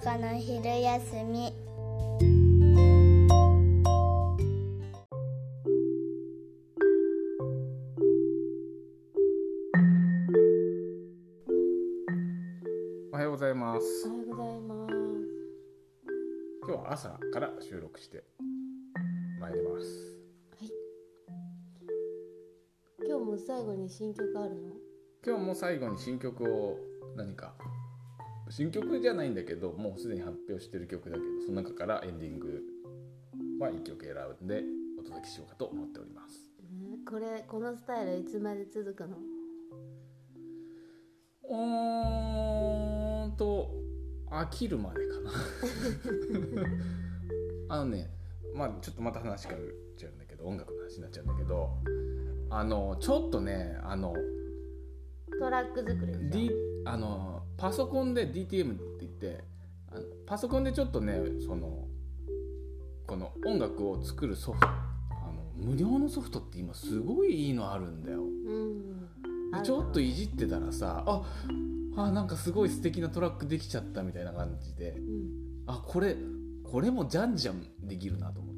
うかの昼休み。おはようございます。おはようございます。今日は朝から収録して参ります。はい。今日も最後に新曲あるの？今日も最後に新曲を何か新曲じゃないんだけど、もうすでに発表してる曲だけど、その中からエンディングは1曲選んでお届けしようかと思っております。このスタイルいつまで続くの？飽きるまでかなちょっとまた話変わっちゃうんだけど、音楽の話になっちゃうんだけど、ちょっとね、トラック作りでしょ。パソコンで DTM って言って、パソコンでちょっとね、この音楽を作るソフト、無料のソフトって今すごいいいのあるんだよ、うん、でちょっといじってたらさ、なんかすごい素敵なトラックできちゃったみたいな感じで、これもじゃんじゃんできるなと思っ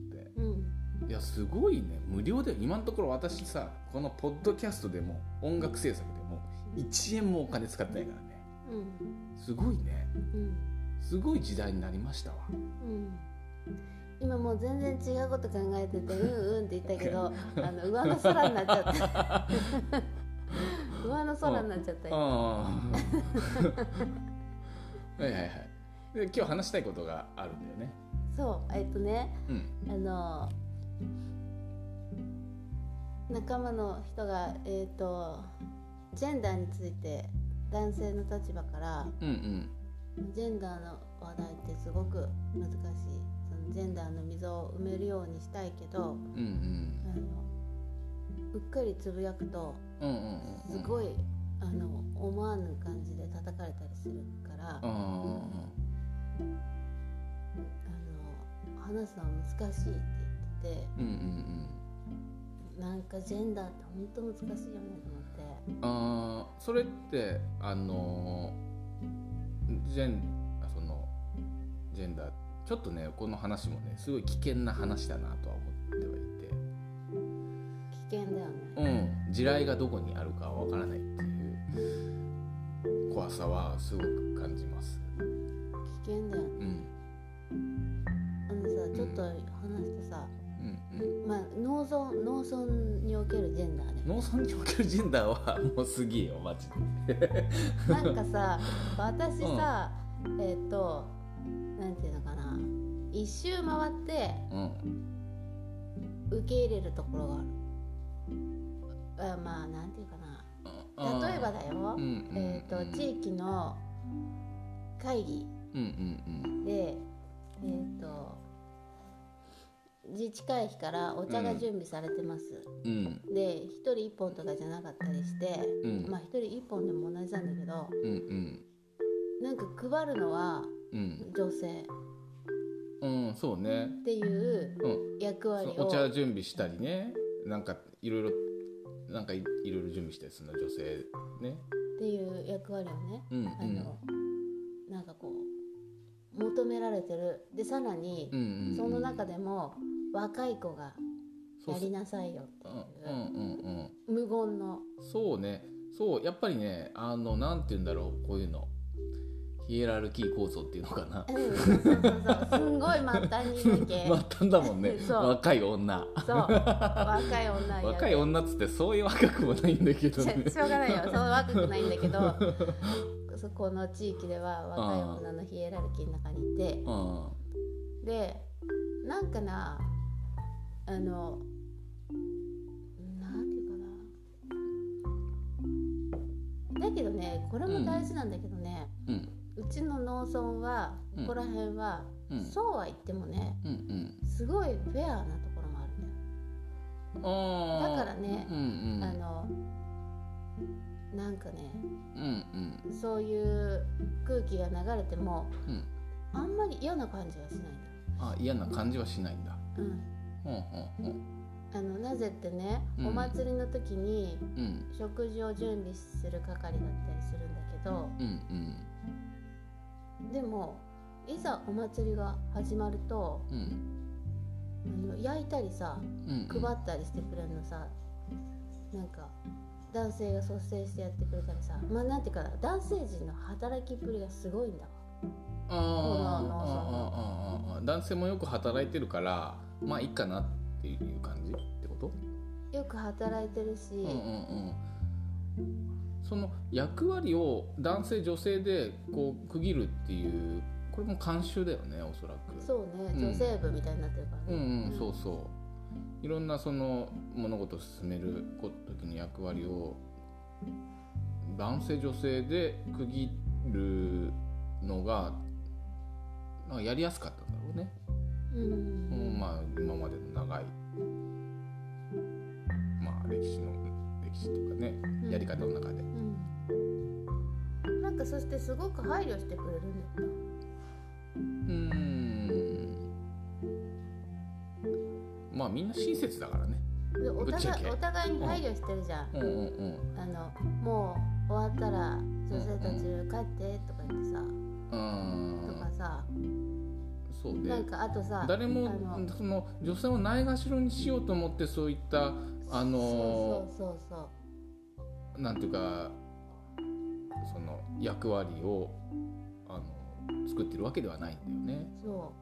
て、いやすごいね、無料で。今のところ私さ、このポッドキャストでも音楽制作でも1円もお金使ってないからね、すごいね、すごい時代になりましたわ、今もう全然違うこと考えててって言ったけど上の空になっちゃった上の空になっちゃったよ。はい。で、今日話したいことがあるんだよね。そう、仲間の人がジェンダーについて、男性の立場から、ジェンダーの話題ってすごく難しい。そのジェンダーの溝を埋めるようにしたいけど、うっかりつぶやくと、すごい思わぬ感じで叩かれたりするから、話すのは難しいって言ってて、なんかジェンダーって本当難しいよねと思って。それってジェンダーちょっとね、この話もね、すごい危険な話だなとは思ってはいて。危険だよね。地雷がどこにあるかわからないっていう怖さはすごく感じます。危険だよね。ちょっと話してさ、農村におけるジェンダーね。農村におけるジェンダーはもうすげえよ、マジで。なんかさ、私さ、なんていうのかな、一周回って、受け入れるところがある。なんていうかな、例えばだよ、地域の会議で、自治会費からお茶が準備されてます、で、一人一本とかじゃなかったりして、一人一本でも同じなんだけど、なんか配るのは女性、そうねっていう役割を、お茶準備したりね、なんかいろいろ準備したりするの女性ねっていう役割をね、なんかこう求められてる。でさらに、その中でも若い子がやりなさいよっていう無言の。そうね、そう、やっぱりね、なんて言うんだろう、こういうのヒエラルキー構造っていうのかな、そうすんごい末端にいるけ末端だもんね若い女若い女っつってそういう若くもないんだけどねしょうがないよ、そう若くないんだけどそこの地域では若い女のヒエラルキーの中にいて、で、なんかな、なんていうかな、だけどね、これも大事なんだけどね、うちの農村は、ここら辺は、そうは言ってもね、すごいフェアなところもあるんだよ。だからね、なんかね、そういう空気が流れても、あんまり嫌な感じはしないんだよ。嫌な感じはしないんだ。なぜってね、お祭りの時に、食事を準備する係だったりするんだけど、でもいざお祭りが始まると、うん、焼いたりさ、うん、配ったりしてくれるのさ、なんか男性が率先してやってくれたりさ、まあなんていうか男性陣の働きっぷりがすごいんだわ。男性もよく働いてるからまあいいかなっていう感じってこと？よく働いてるし、その役割を男性女性でこう区切るっていう、これも慣習だよね、おそらく。そうね、女性部みたいになってるからね。そうそう、いろんなその物事を進める時に役割を男性女性で区切るのがなんかやりやすかったんだろうね。まあ今までの長い、まあ、歴史とかね、やり方の中で、なんかそしてすごく配慮してくれるんだよね。まあみんな親切だからね。お互いに配慮してるじゃん。もう終わったら女性たち帰ってとか言ってさ、とかさ、そうね。なんかあとさ、誰もその女性をないがしろにしようと思ってそういったなんていうかその役割を作ってるわけではないんだよね。そう。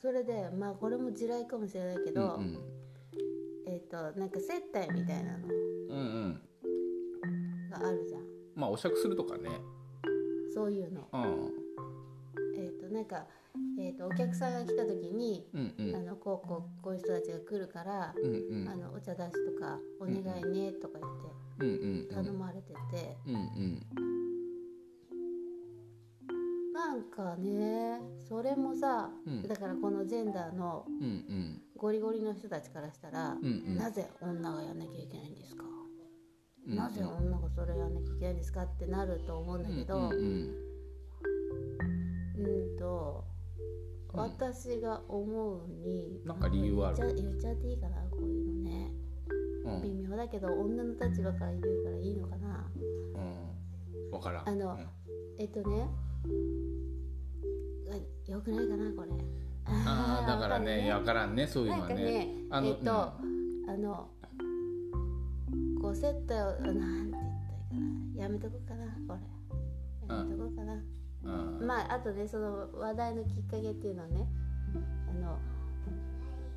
それでまあこれも地雷かもしれないけど、なんか接待みたいなのがあるじゃん。まあお酌するとかね。そういうの。なんかお客さんが来た時に、こういう人たちが来るから、お茶出しとかお願いねとか言って頼まれてて、なんかねそれもさ、だからこのジェンダーのゴリゴリの人たちからしたら、なぜ女がやんなきゃいけないんですか、なぜ女がそれやんなきゃいけないんですかってなると思うんだけど、私が思うに、なんか理由ある？言っちゃっていいかな、こういうのね、微妙だけど女の立場から言うからいいのかな、分からん。よくないかなこれ。だからね、分からんね、そういうのはね。なんかね、こう接待をなんて言ったらいいかな、やめとこうかなこれ、やめとこうかな。まああとね、その話題のきっかけっていうのはね、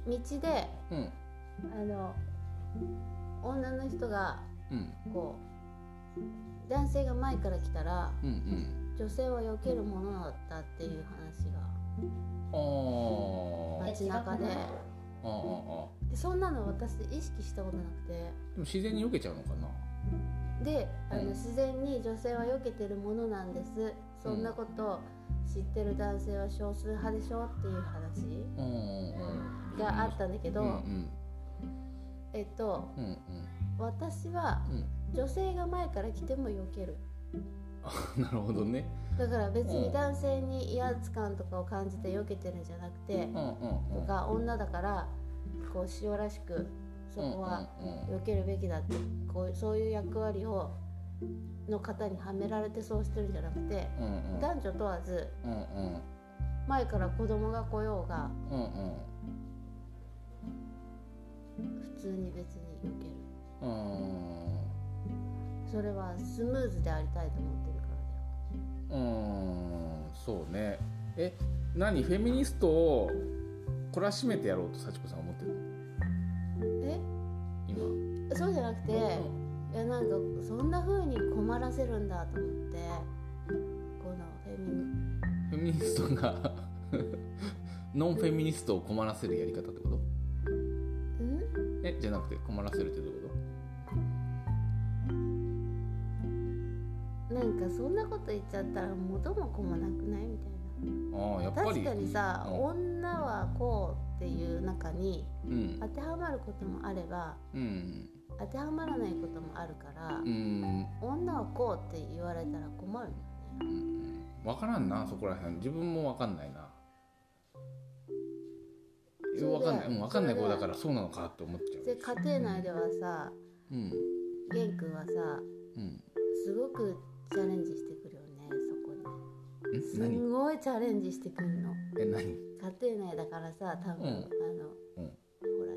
道で、女の人が、こう男性が前から来たら、女性は避けるものだったっていう話が街中で、でそんなの私意識したことなくて、でも自然に避けちゃうのかな。で、自然に女性は避けてるものなんです、そんなこと知ってる男性は少数派でしょっていう話があったんだけど、私は女性が前から来ても避ける。なるほどね。だから別に男性に威圧感とかを感じて避けてるんじゃなくて、とか女だからこうしおらしくそこは避けるべきだって、そういう役割をの方にはめられてそうしてるんじゃなくて、男女問わず、前から子供が来ようが、普通に別に避ける。それはスムーズでありたいと思ってるからだよ。そうね。何フェミニストを懲らしめてやろうと幸子さん思ってるの？今そうじゃなくて、いやなんかそんな風に困らせるんだと思って、このフェミニストがノンフェミニストを困らせるやり方ってこと？じゃなくて困らせるってどういうこと？なんかそんなこと言っちゃったら元も子もなくないみたいな。やっぱり確かにさ、女はこうっていう中に当てはまることもあれば、当てはまらないこともあるから、女はこうって言われたら困るんだよね。分からんな、そこら辺自分も分かんないな。分かんない子だからそうなのかって思っちゃう。で家庭内ではさ、玄君はさ、すごくチャレンジしてくるよね、そこに。すんごいチャレンジしてくんの。何？家庭内だからさ、多分、ほら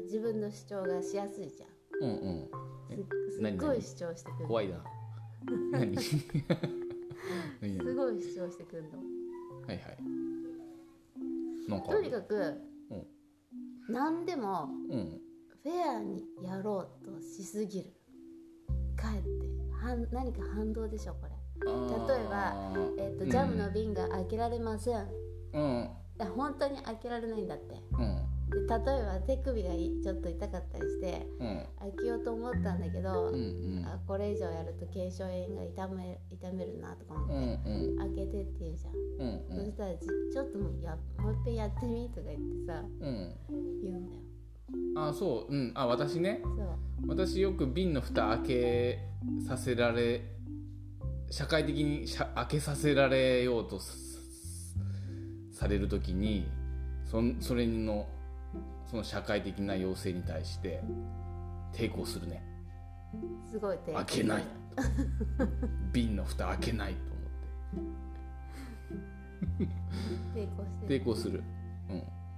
自分の主張がしやすいじゃん。すっごい主張してくる。怖いな。何？すごい主張してくるの。はいはい。なんかとにかく、何でもフェアにやろうとしすぎる。かえって何か反動でしょこれ。例えば、ジャムの瓶が開けられません。本当に開けられないんだって。で例えば手首がちょっと痛かったりして、開けようと思ったんだけど、あこれ以上やると腱鞘炎が痛めるなとか思って、開けてって言うじゃん、そしたらちょっともう一遍やってみとか言ってさ、言うんだよ。あそう、あ私ね、私よく瓶の蓋開けさせられ、社会的に開けさせられようとされるときに、その社会的な要請に対して抵抗するね。すごい抵抗。開けない瓶の蓋開けないと思って抵抗してる。抵抗する、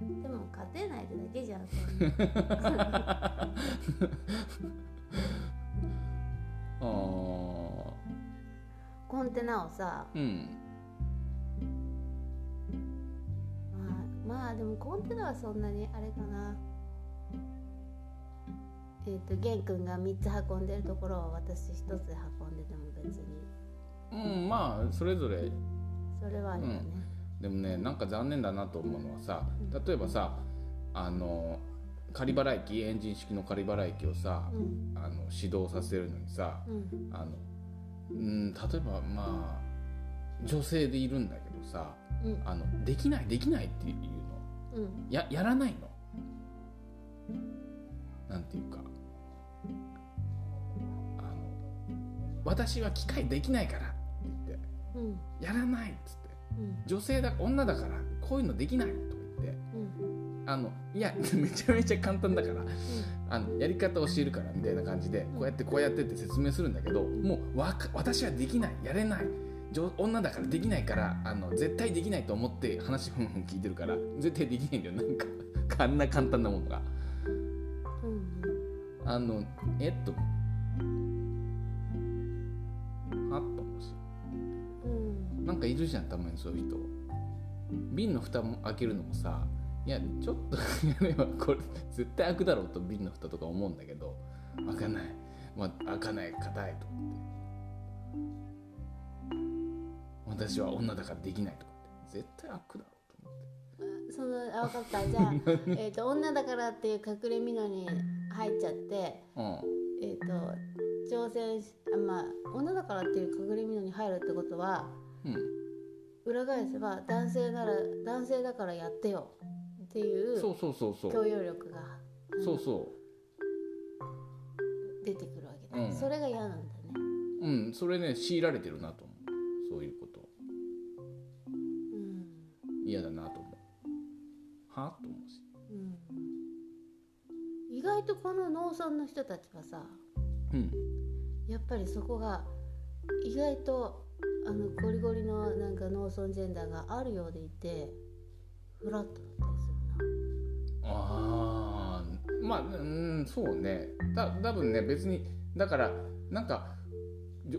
でも家庭内でだけじゃんコンテナをさ、まあでもコンテナはそんなにあれかな。玄君が3つ運んでるところを私1つで運んでても別にまあそれぞれそれはあるよね、でもねなんか残念だなと思うのはさ、例えばさ仮払い機、エンジン式の仮払い機をさ、始動させるのにさ、例えばまあ女性でいるんだけどさ、できないっていうの、やらないのなんていうか、私は機械できないからって言って、やらないっつって、女だからこういうのできないとか言って、いやめちゃめちゃ簡単だから、やり方教えるからみたいな感じでこうやってって説明するんだけど、もう私はできない、やれない、女だからできないから絶対できないと思って話聞いてるから絶対できないんだよ、なんかあんな簡単なものが、あったもし、なんかいるじゃんたまにそういう人。瓶の蓋も開けるのもさ、いやちょっとやればこれ絶対開くだろうと瓶の蓋とか思うんだけど、開かない、開かない、硬いと思って。私は女だからできないとかって絶対悪だろうと思って。分かった。じゃあ女だからっていう隠れみのに入っちゃって、女だからっていう隠れみのに入るってことは、裏返せば男性だからやってよっていう強要力が出てくるわけだ、それが嫌なんだね。それね強いられてるなと思う。そういうこと嫌だなと思う。は？と思うし、意外とこの農村の人たちはさ、やっぱりそこが意外とゴリゴリのなんか農村ジェンダーがあるようでいてフラットだったりするな。そうね。多分ね別にだからなんか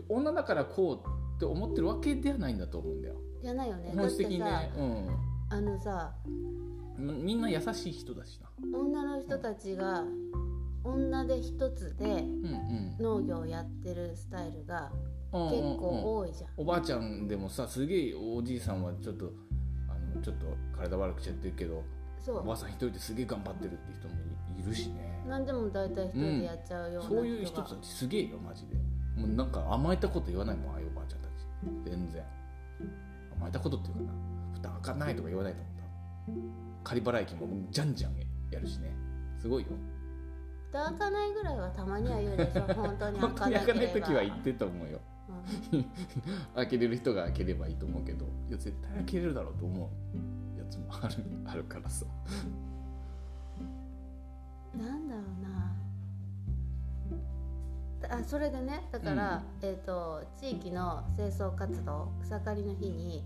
女だからこうって思ってるわけではないんだと思うんだよ。じゃないよね。本質的にね、みんな優しい人だしな。女の人たちが女で一つで農業をやってるスタイルが結構多いじゃん。おばあちゃんでもさ、すげえおじいさんはちょっと体悪くしちゃってるけど、おばあさん一人ですげえ頑張ってるって人もいるしね。何でも大体一人でやっちゃうような人が、そういう人たちすげえよマジで。もうなんか甘えたこと言わないもん、ああいうおばあちゃんたち。全然甘えたことっていうかな、蓋開かないとか言わないと思った。仮払い機もじゃんじゃんやるしね、すごいよ。蓋開かないぐらいはたまには言うでしょ本当に開かなければ。本当に開かない時は言ってと思うよ、開けれる人が開ければいいと思うけど、いや絶対開けれるだろうと思うやつもあるからさなんだろうな、あ、それでね、だから、地域の清掃活動、草刈りの日に、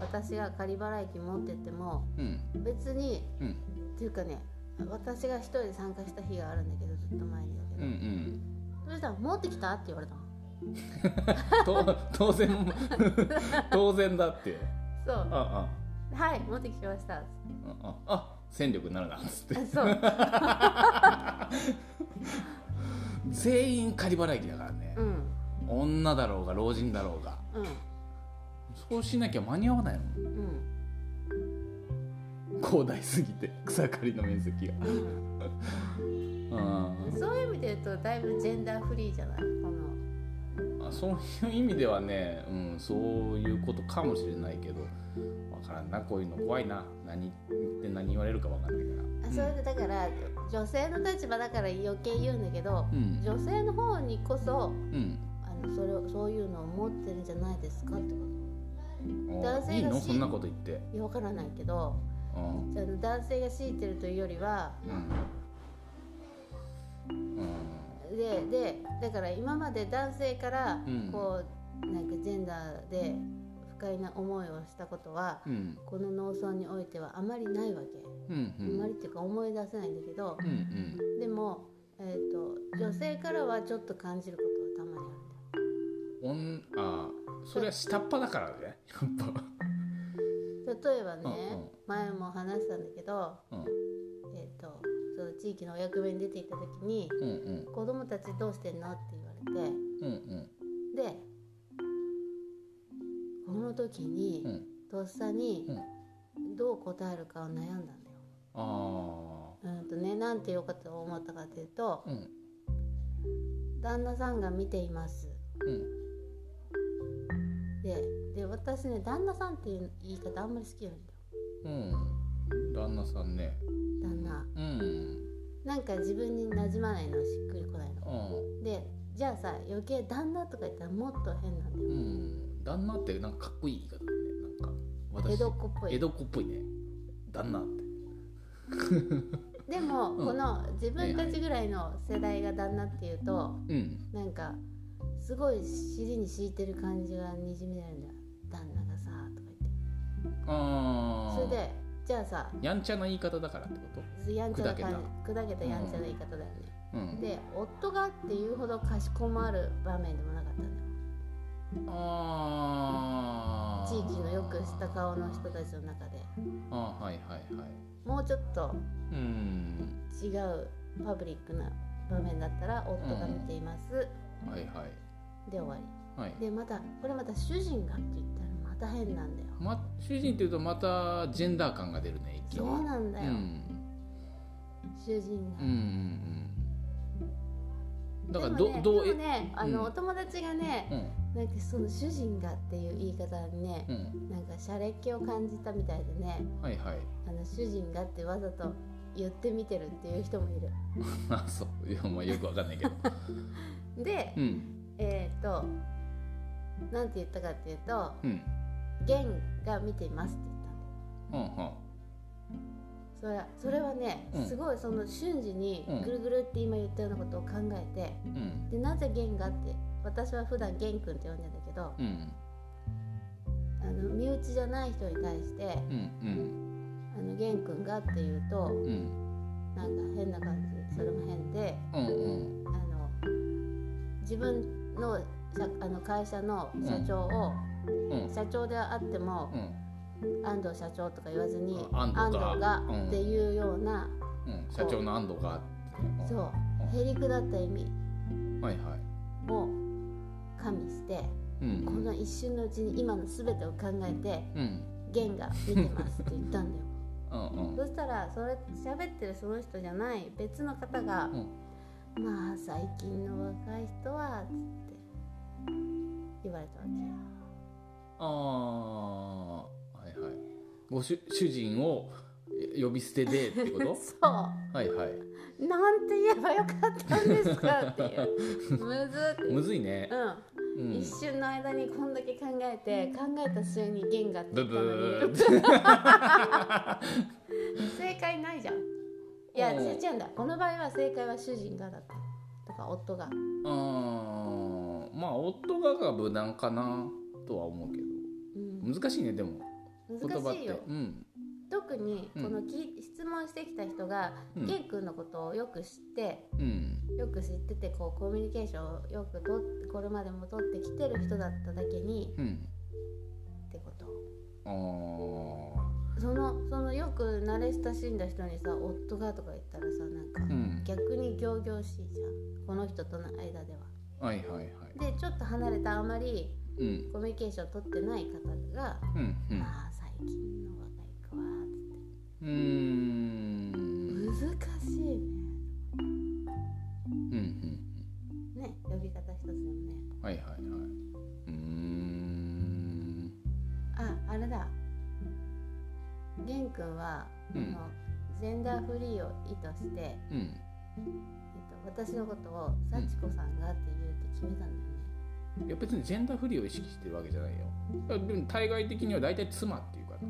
私が刈り払い機持ってっても、別に、っていうかね、私が一人で参加した日があるんだけど、ずっと前にだけど、そしたら持ってきたって言われたの。当然だって。そう、ああ、はい、持ってきました。あ、戦力になるなっつって。そう。全員仮払い機だからね、女だろうが老人だろうが、そうしなきゃ間に合わないもん、広大すぎて草刈りの面積が、そういう意味で言うとだいぶジェンダーフリーじゃないあ、そういう意味ではね、そういうことかもしれないけど、分からんな、こういうの怖いな、何言って何言われるか分からないから。それでだから、女性の立場だから余計言うんだけど、女性の方にこそ、そういうのを持ってるんじゃないですかってこと。男性がいいのそんなこと言って。分からないけど、男性が強いてるというよりは、でだから今まで男性からこう、なんかジェンダーで不快な思いをしたことは、この農村においてはあまりないわけ、あまりっていうか思い出せないんだけど、でも、女性からはちょっと感じることはたまにあるんだ。それは下っ端だからね、やっぱ。例えばね、前も話したんだけど、地域のお役目に出ていた時に、子供たちどうしてんのって言われて、でこの時に、とっさに、どう答えるかを悩んだんだよ。なんてよかと思ったかというと、旦那さんが見ています、で私ね、旦那さんっていう言い方あんまり好きなんだよ、旦那さんね、旦那、なんか自分に馴染まないの、しっくりこないの、で、じゃあさ、余計旦那とか言ったらもっと変なんだよ、旦那ってなんかかっこいい言い方だね、なんか私江戸っ子っぽい、江戸っ子っぽいね、旦那って。でも、この自分たちぐらいの世代が旦那っていうと、なんかすごい尻に敷いてる感じがにじみ出るんだよ、旦那がさとか言って。それでじゃあさ、やんちゃな言い方だからってこと？やんちゃな感じ、砕けたやんちゃな言い方だよね、で、夫がっていうほどかしこまる場面でもなかったんだよ。地域のよく知った顔の人たちの中で、もうちょっと違うパブリックな場面だったら、夫が見ています、で終わり、で、またこれまた主人がって言ったらまた変なんだよ、主人っていうとまたジェンダー感が出るね、一気に。そうなんだよ、主人が、だからでもね、お友達がね、なんかその主人がっていう言い方にね、なんかシャレっ気を感じたみたいでね、主人がってわざと言ってみてるっていう人もいる。そう、いや、まあ、よくわかんないけど。で、なんて言ったかっていうと、ゲンが見ていますって言ったんだよ。それはね、すごいその瞬時にぐるぐるって今言ったようなことを考えて、でなぜゲンがって、私は普段ゲン君って呼んでんだけど、身内じゃない人に対して、ゲン君がっていうと、なんか変な感じ、それも変で、自分の会社の社長を、社長であっても、安藤社長とか言わずに、安藤がっていうような、社長の安藤がって、へりくだった意味を加味して、この一瞬のうちに今の全てを考えて、弦が見てますって言ったんだよ。そしたら、それ喋ってるその人じゃない別の方が、まあ最近の若い人はつって言われたわけよ。ご主人を呼び捨てでってこと？そう、なんて言えばよかったんですかっていう。むずいね、一瞬の間にこんだけ考えて、考えた瞬に弦がって言ったのに正解ないじゃん。いや、違うんだ、この場合は正解は主人がだった。か夫が。まあ夫がが無難かなとは思うけど、うん、難しいねでも難しいよ、うん、特にこの、うん、質問してきた人が、うん、ケイ君のことをよく知って、うん、よく知っててこうコミュニケーションをよくこれまでも取ってきてる人だっただけに、うん、ってこと。そのよく慣れ親しんだ人にさ夫がとか言ったらさなんか、うん、逆に仰々しいじゃんこの人との間では。はいはいはい、でちょっと離れたあまり、うん、コミュニケーション取ってない方が、うんうん、ああ最近の若い子はーって難しいね、うんうん、ね呼び方一つでもねはいはいはいあれだ玄君は、うん、このジェンダーフリーを意図して、うん私のことを幸子さんがって言うって決めたんだよね、うん、いや別にジェンダーフリーを意識してるわけじゃないよ。でも対外的には大体妻っていうから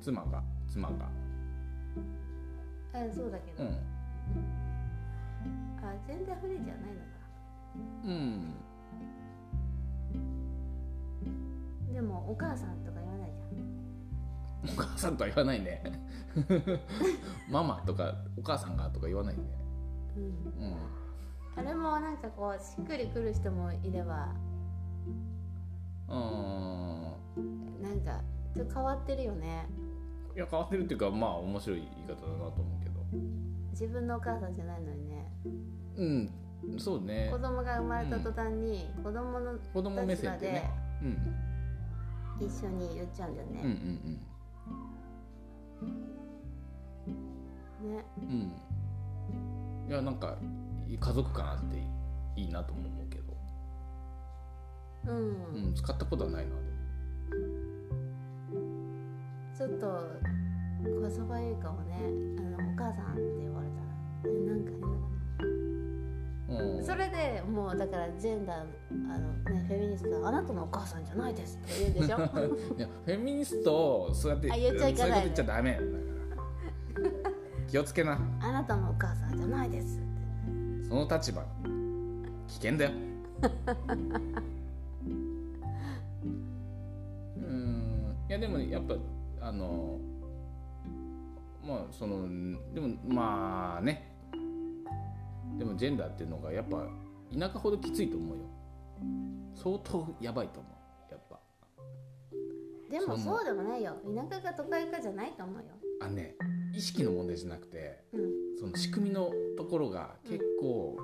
妻があそうだけど、うん、あジェンダーフリーじゃないのかうんでもお母さんとか言わないじゃん。お母さんとは言わないねママとかお母さんがとか言わないねうんうん、あれもなんかこうしっくりくる人もいればなんかちょっと変わってるよね。いや変わってるっていうかまあ面白い言い方だなと思うけど自分のお母さんじゃないのにねうんそうね子供が生まれた途端に子供の立場で一緒に言っちゃうんだよね、うんうんうん、ねうんいやなんか家族かなっていいなとも思うけど、うんうん、使ったことはないなでもちょっとこそばゆいかもねお母さんって言われたらなんか変な、うん、それでもうだからジェンダーね、フェミニストはあなたのお母さんじゃないですって言うんでしょいやフェミニストをそうやって言っちゃいけない、ね、そういうこと言っちゃダメ気をつけな。あなたのお母さんじゃないですって。その立場危険だよいやでもやっぱまあそのでもまあねでもジェンダーっていうのがやっぱ田舎ほどきついと思うよ。相当やばいと思うやっぱ。でもそうでもないよ田舎か都会かじゃないと思うよ。あね意識の問題じゃなくて、うん、その仕組みのところが結構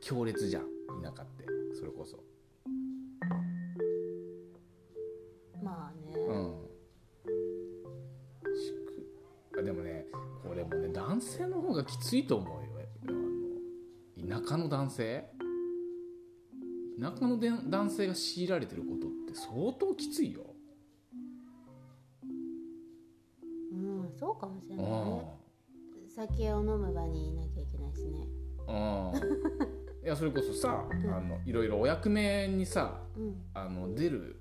強烈じゃん田舎ってそれこそまあね、うん、でもねこれもね男性の方がきついと思うよ田舎の男性男性が強いられてることって相当きついよ。そうかもしれないね。酒を飲む場にいなきゃいけないしね。いやそれこそさ、うん、いろいろお役目にさ、うん、出る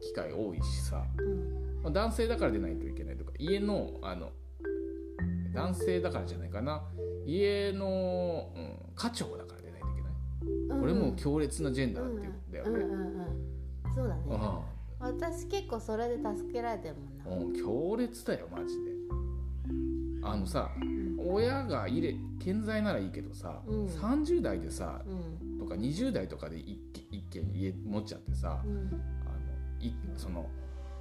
機会多いしさ、うんまあ、男性だから出ないといけないとか家の男性だからじゃないかな家の、うん、家長だから出ないといけない、うんうん、これも強烈なジェンダーっていうんだよね、うんうんうんうん、そうだね、うん、私結構それで助けられてるもんな、うん、強烈だよマジで。さ親が健在ならいいけどさ、うん、30代でさ、うん、とか20代とかで一軒家持っちゃってさ、うん、その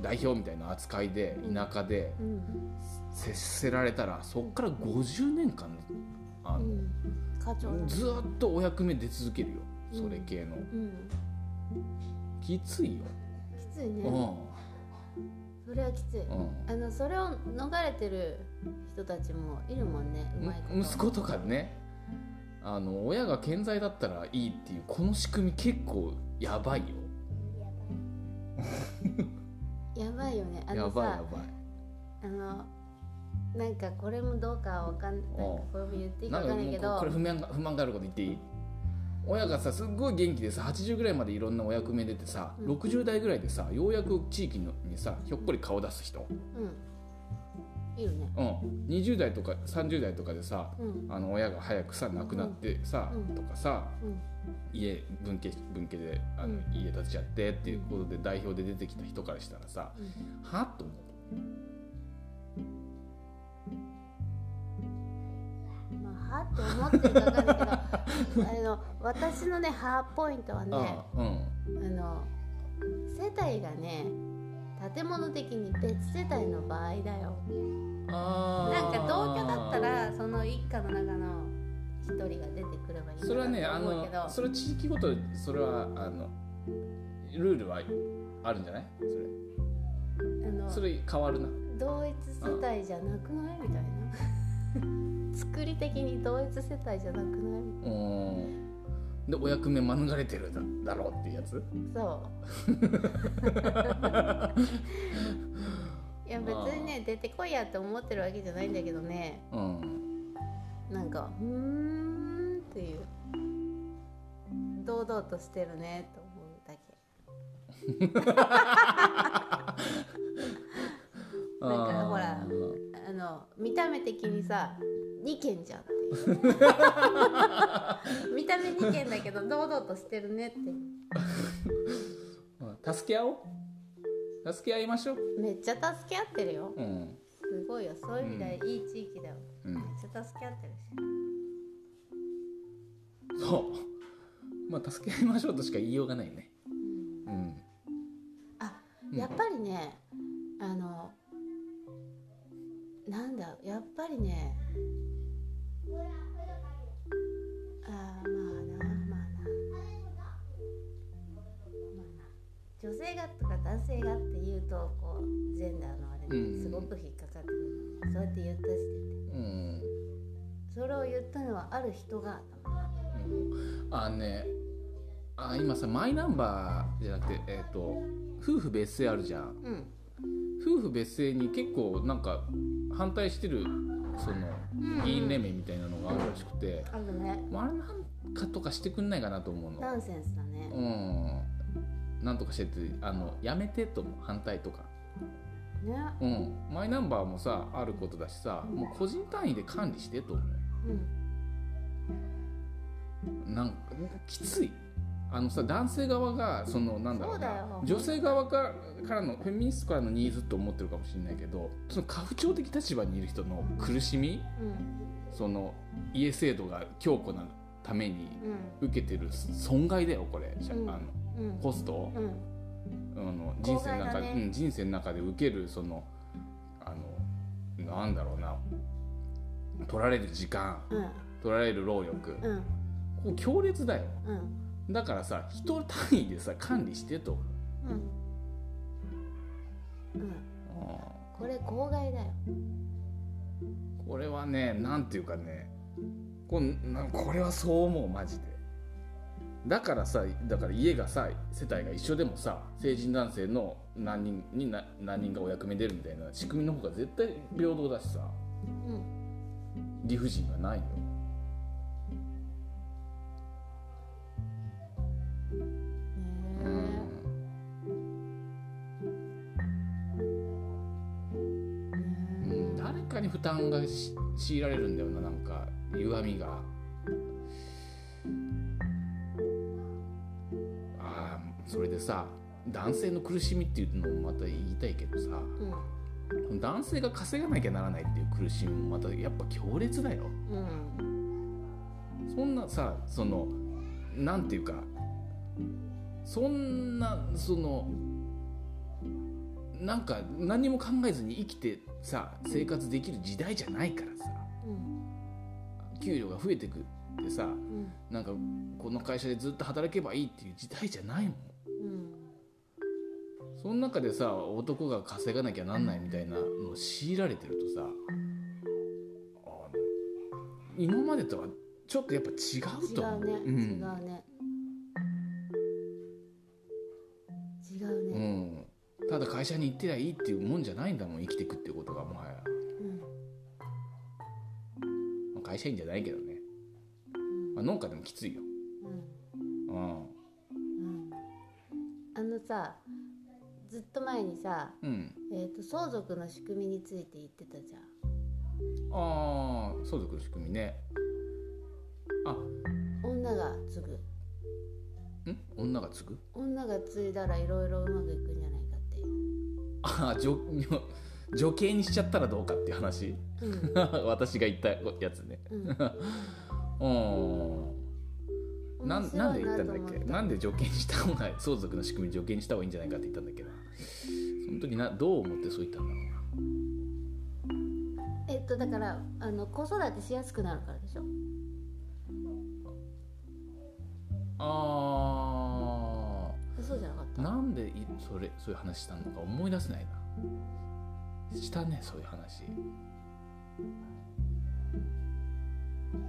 代表みたいな扱いで田舎で接せられたらそっから50年間うん、ずっとお役目出続けるよそれ系の、うんうん、きついよきついね、うんそれはきつい、うん、それを逃れてる人たちもいるもんね。うまいこと息子とかね親が健在だったらいいっていうこの仕組み結構やばいよやばいよねやばいなんかこれもどうかわかんないこれも言っていいかわかんないけどこれ不満があること言っていい。親がさすっごい元気でさ80ぐらいまでいろんなお役目出てさ、うん、60代ぐらいでさようやく地域にさひょっこり顔出す人、うん、いいよね、うん、20代とか30代とかでさ、うん、あの親が早くさ亡くなってさ、うん、とかさ、うん、分家であの、うん、家建てちゃってっていうことで代表で出てきた人からしたらさ、うん、はっと思う、まあ、はっと思ってたんだけどあの私のねはポイントはね、うん、あの世帯がね建物的に別世帯の場合だよ。あ、なんか同居だったらその一家の中の一人が出てくればいいな。それはね、あのそれ地域ごとそれはあのルールはあるんじゃない？それ、あのそれ変わるな。同一世帯じゃなくないみたいな。作り的に同一世帯じゃなくない？でお役目免れてるだろうってやつ。そういや別にね出てこいやって思ってるわけじゃないんだけどね、うん、なんかうーんっていう堂々としてるねと思うだけなんかほらあの見た目的にさ2軒じゃん見た目2軒だけど堂々としてるねって助け合おう、助け合いましょう。めっちゃ助け合ってるよ、うん、すごいよ、そういう意味でいい地域だよ、うん、めっちゃ助け合ってるし、うん、そう、まあ、助け合いましょうとしか言いようがないね、うんうん、あ、やっぱりね、うん、あのなんだ、やっぱりね女性がとか男性がって言うとこうジェンダーのあれにすごく引っかかってくる、うん、そうやって言ったしてて、うん、それを言ったのはある人が、うん、あね、あ今さマイナンバーじゃなくて、夫婦別姓あるじゃん、うん、夫婦別姓に結構なんか反対してるその議員連盟みたいなのがあるらしくて、あるね、あれなんかとかしてくんないかなと思うの。ナンセンスだね、うん、なんとかしてってあのやめてとも反対とか、ね、うん、マイナンバーもさあることだしさ、うん、もう個人単位で管理してと思う、うん、なんかきつい、あのさ男性側がそのなんだろうな、女性側からのフェミニストからのニーズと思ってるかもしれないけど、その家父長的立場にいる人の苦しみ、うん、その家制度が強固なために受けてる損害だよこれ、うん、あの、うん、コスト、うん、あの人生の中、ね、うん、人生の中で受けるそのあのなんだろうな、取られる時間、うん、取られる労力、うん、こう強烈だよ、うん、だからさ人単位でさ管理してと、うんうん、これ公害だよ。これはね、なんていうかね、これはそう思うマジで。だから家がさ世帯が一緒でもさ成人男性の何人に何人がお役目出るみたいな仕組みの方が絶対平等だしさ、うん、理不尽がないよ。に負担が強いられるんだよな、なんか歪みが、あ、それでさ男性の苦しみっていうのもまた言いたいけどさ、うん、男性が稼がなきゃならないっていう苦しみもまたやっぱ強烈だよ、うん、そんなさそのなんていうかそんなそのなんか何も考えずに生きてさ生活できる時代じゃないからさ、うん、給料が増えてくってさ、うん、なんかこの会社でずっと働けばいいっていう時代じゃないもん、うん、その中でさ男が稼がなきゃなんないみたいなのを強いられてるとさ、今までとはちょっとやっぱ違うと思う。違うね、うん、違うね、違うね、うん、ただ会社に行ってりゃいいっていうもんじゃないんだもん、生きていくっていうことがもはや、うん、会社員じゃないけどね、まあ、農家でもきついよ、うんうん、あのさずっと前にさ、うん、相続の仕組みについて言ってたじゃん。ああ、相続の仕組みね。あ、女が継ぐ。ん？女が継ぐ？女が継いだらいろいろうまくいくんじゃないかって。ああ、女系にしちゃったらどうかっていう話。うん、私が言ったやつね。うん。なんで言ったんだっけ？なんで女系にした方が相続の仕組み女系にした方がいいんじゃないかって言ったんだっけな。その時どう思ってそう言ったんだろうな。だから子育てしやすくなるからでしょ。ああ、そうじゃなかった。なんでそういう話したのか思い出せないな。したね、そういう話。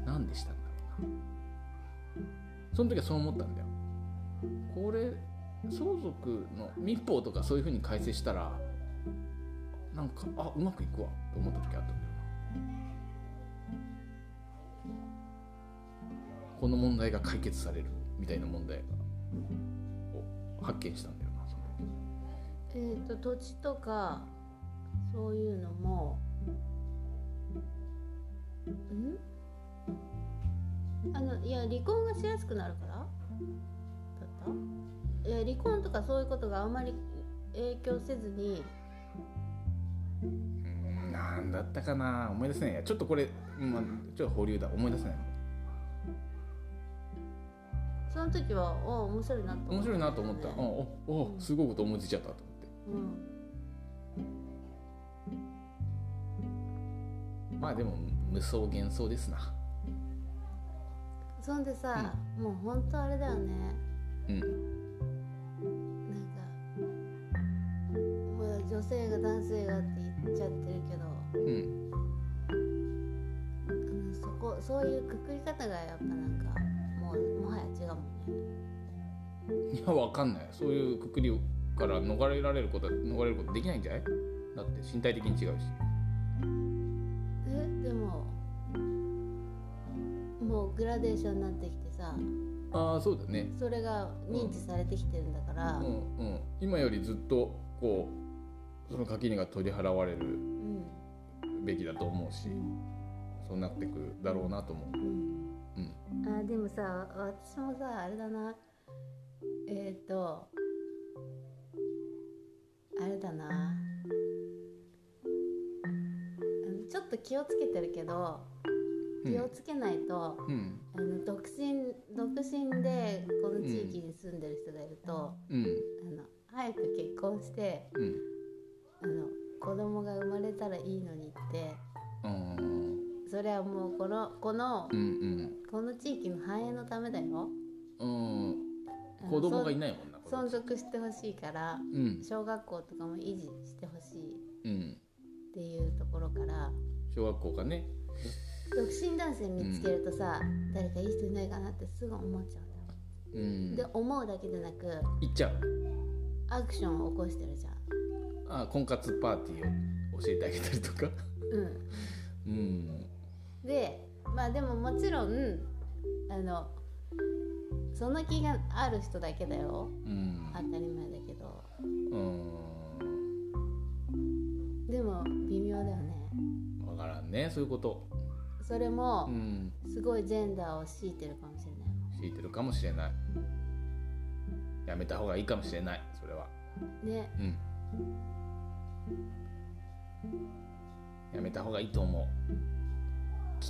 なんでしたんだろうな。その時はそう思ったんだよ。これ相続の民法とかそういう風に改正したらなんかうまくいくわと思った時あったんだよな。この問題が解決されるみたいな問題を発見したんだよな、その時。土地とかそういうのもいや離婚がしやすくなるからだった？いや離婚とかそういうことがあんまり影響せずに。なんだったかな、思い出せないや。ちょっとこれ、ちょっと保留だ、思い出せない。その時は面白いなと思った、ね。面白いなと思った。すごいこと思いついちゃったと思って。うん、まあでも無双幻想ですな。そんでさ、もう本当あれだよね。なんか女性が男性がって言っちゃってるけど、そういうくくり方がやっぱなんかもはや違うもんね。いや、わかんない。そういうくくりから逃れることできないんじゃない？だって身体的に違うし。でも。もうグラデーションになってきてさ、そうだね。それが認知されてきてるんだから、今よりずっとこうその垣根が取り払われるべきだと思うし、そうなってくるだろうなと思う。でもさ、私もさあれだな、あれだな、ちょっと気をつけてるけど。気をつけないと、独身でこの地域に住んでる人がいると、早く結婚して、子供が生まれたらいいのにって、それはもうこの地域の繁栄のためだよ。子供がいないもんな。存続してほしいから、小学校とかも維持してほしい、っていうところから。小学校がね。独身男性見つけるとさ、誰かいい人いないかなってすぐ思っちゃうんだよ、で、思うだけでなく言っちゃうアクションを起こしてるじゃん。婚活パーティーを教えてあげたりとかで、でももちろんその気がある人だけだよ、当たり前だけど、でも微妙だよね。分からんね、そういうこと。それもすごいジェンダーを強いてるかもしれない、強いてるかもしれない。やめた方がいいかもしれない、それはね。やめた方がいいと思う。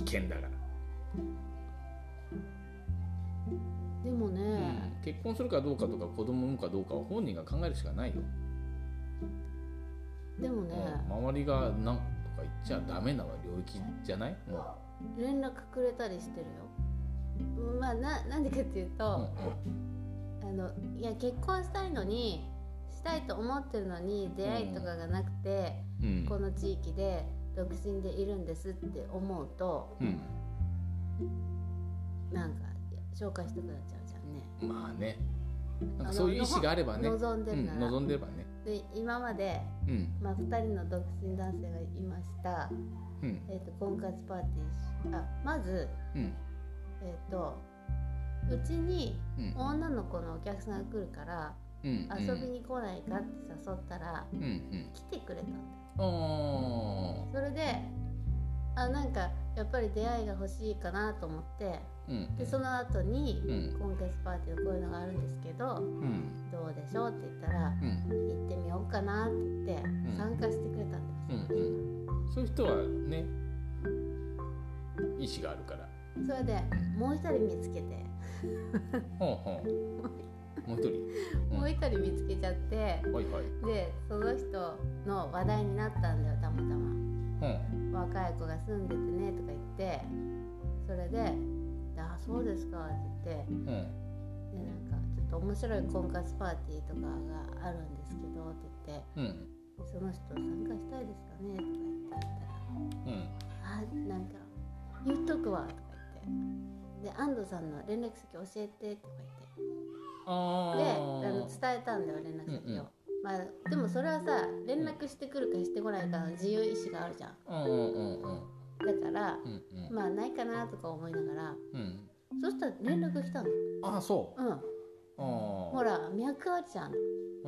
危険だから。でもね、結婚するかどうかとか子供産むかどうかは本人が考えるしかないよ。でもね、周りがなんか言っちゃダメな領域じゃない？連絡くれたりしてるよ。なんでかっていうと、いや結婚したいのにしたいと思ってるのに出会いとかがなくて、この地域で独身でいるんですって思うと、なんか紹介したくなっちゃうじゃんね。まあね、なんかそういう意思があればね、望んでるなら、望んでればね。で今まで、2人の独身男性がいました、婚活パーティー、まず、うちに女の子のお客さんが来るから、うんうん、遊びに来ないかって誘ったら、うんうん、来てくれたんだよ。それでなんかやっぱり出会いが欲しいかなと思って、うんうん、でその後に、うん、コンケスパーティーのこういうのがあるんですけど、うん、どうでしょうって言ったら、うん、行ってみようかなって言って、うん、参加してくれたんです、うんうん、そういう人はね意志があるから。それでもう一人見つけてほうほうもう一人もう一人見つけちゃって、はいはい、でその人の話題になったんだよたまたま、うん、若い子が住んでてねとか言ってそれであそうですかって言って、うん、でなんかちょっと面白い婚活パーティーとかがあるんですけどって言って、うん、その人参加したいですかねとか言ったら、うん、あなんか言っとくわとか言ってで安藤さんの連絡先教えてとか言ってで伝えたんだよ連絡先を、うんうんまあ、でもそれはさ連絡してくるかしてこないかの自由意志があるじゃん、うんうんうん、だから、うんうん、まあないかなとか思いながら、うん、そしたら連絡来たのあそう、うん、ほら脈あるじゃんは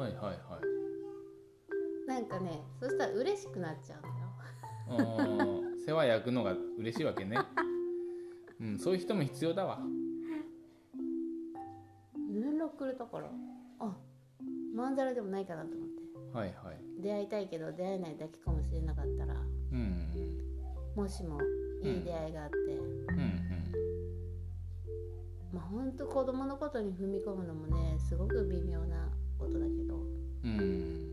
いはいはいなんかねそしたら嬉しくなっちゃうんだよ世話焼くのが嬉しいわけね、うん、そういう人も必要だわ連絡くれたからあ、まんざらでもないかなと思ってはいはい出会いたいけど出会えないだけかもしれなかったら、うんうん、もしもいい出会いがあって、うんうんうん、まあほんと子供のことに踏み込むのもねすごく微妙なことだけど、うん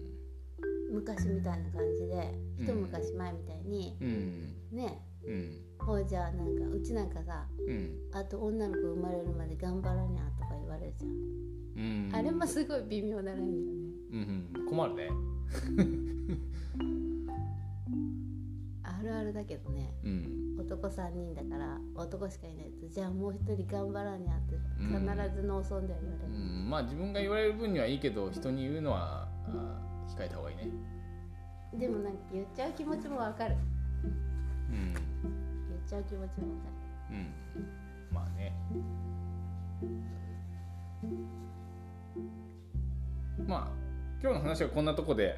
昔みたいな感じで、うん、一昔前みたいに、うん、ね、うん、ほうじゃあなんかうちなんかさ、うん、あと女の子生まれるまで頑張らにゃとか言われるじゃん、うん、あれもすごい微妙なラインだよね、うんうん、困るねあるあるだけどね、うん、男3人だから男しかいないとじゃあもう一人頑張らにゃって必ず農村では言われる、うんうん、まあ自分が言われる分にはいいけど人に言うのは、うん控えた方がいいね。でもなんか言っちゃう気持ちもわかる。うん。言っちゃう気持ちもわかる。うん。まあね。まあ今日の話はこんなとこで。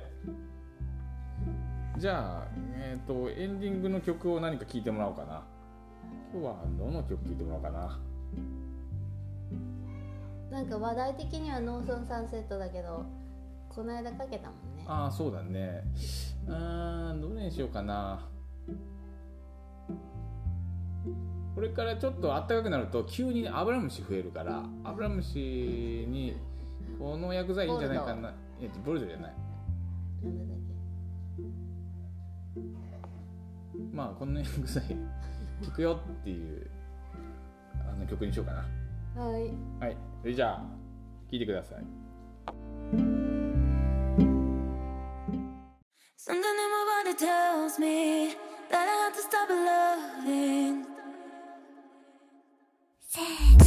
じゃあエンディングの曲を何か聴いてもらおうかな。今日はどの曲聴いてもらおうかな。なんか話題的には農村サンセットだけど。この間かけたもんね。ああそうだね。どれにしようかな。これからちょっと暖かくなると急にアブラムシ増えるからアブラムシにこの薬剤いいんじゃないかな。ボルドじゃない。なんだっけ。まあこの薬剤効くよっていう曲にしようかな。はい。はい。それじゃあ聴いてください。Something in my body tells me that I have to stop loving. Say no.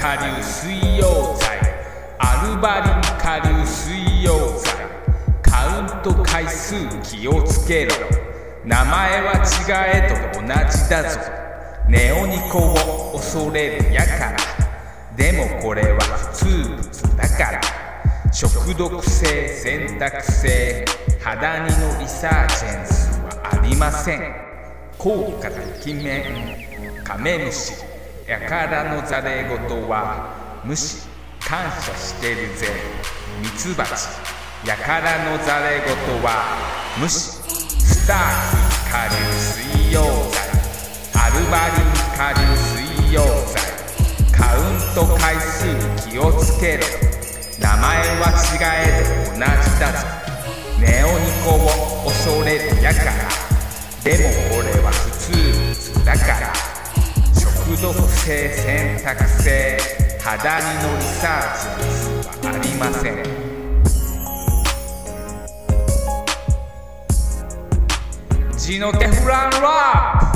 下流水溶剤アルバリン下流水溶剤カウント回数気をつけろ名前は違えど同じだぞネオニコを恐れるやからでもこれは普通物だから食毒性選択性肌にのリサージェンスはありません効果てきめんカメムシやからのざれ言は無視感謝してるぜミツバチやからのざれ言は無視スターク下流水溶剤アルバリン下流水溶剤カウント回数気をつけろ名前は違えど同じだぞネオニコを恐れるやからでもこれは普通物だから食毒性選択性肌にのリサーチはありませんちのテフランラップ。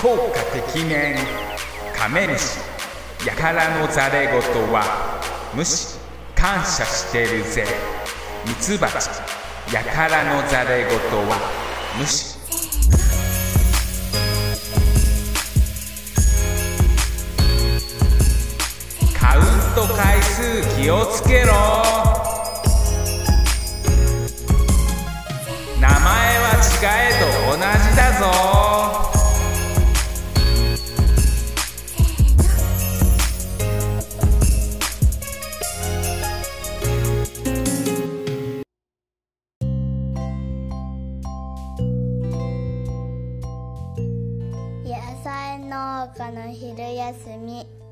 効果てきめん、カメムシ、やからのざれ言は無視、感謝してるぜ。ミツバチ、やからのざれ言は無視。カウント回数気をつけろ。名前は違えど同じだぞ。野菜農家の昼休み。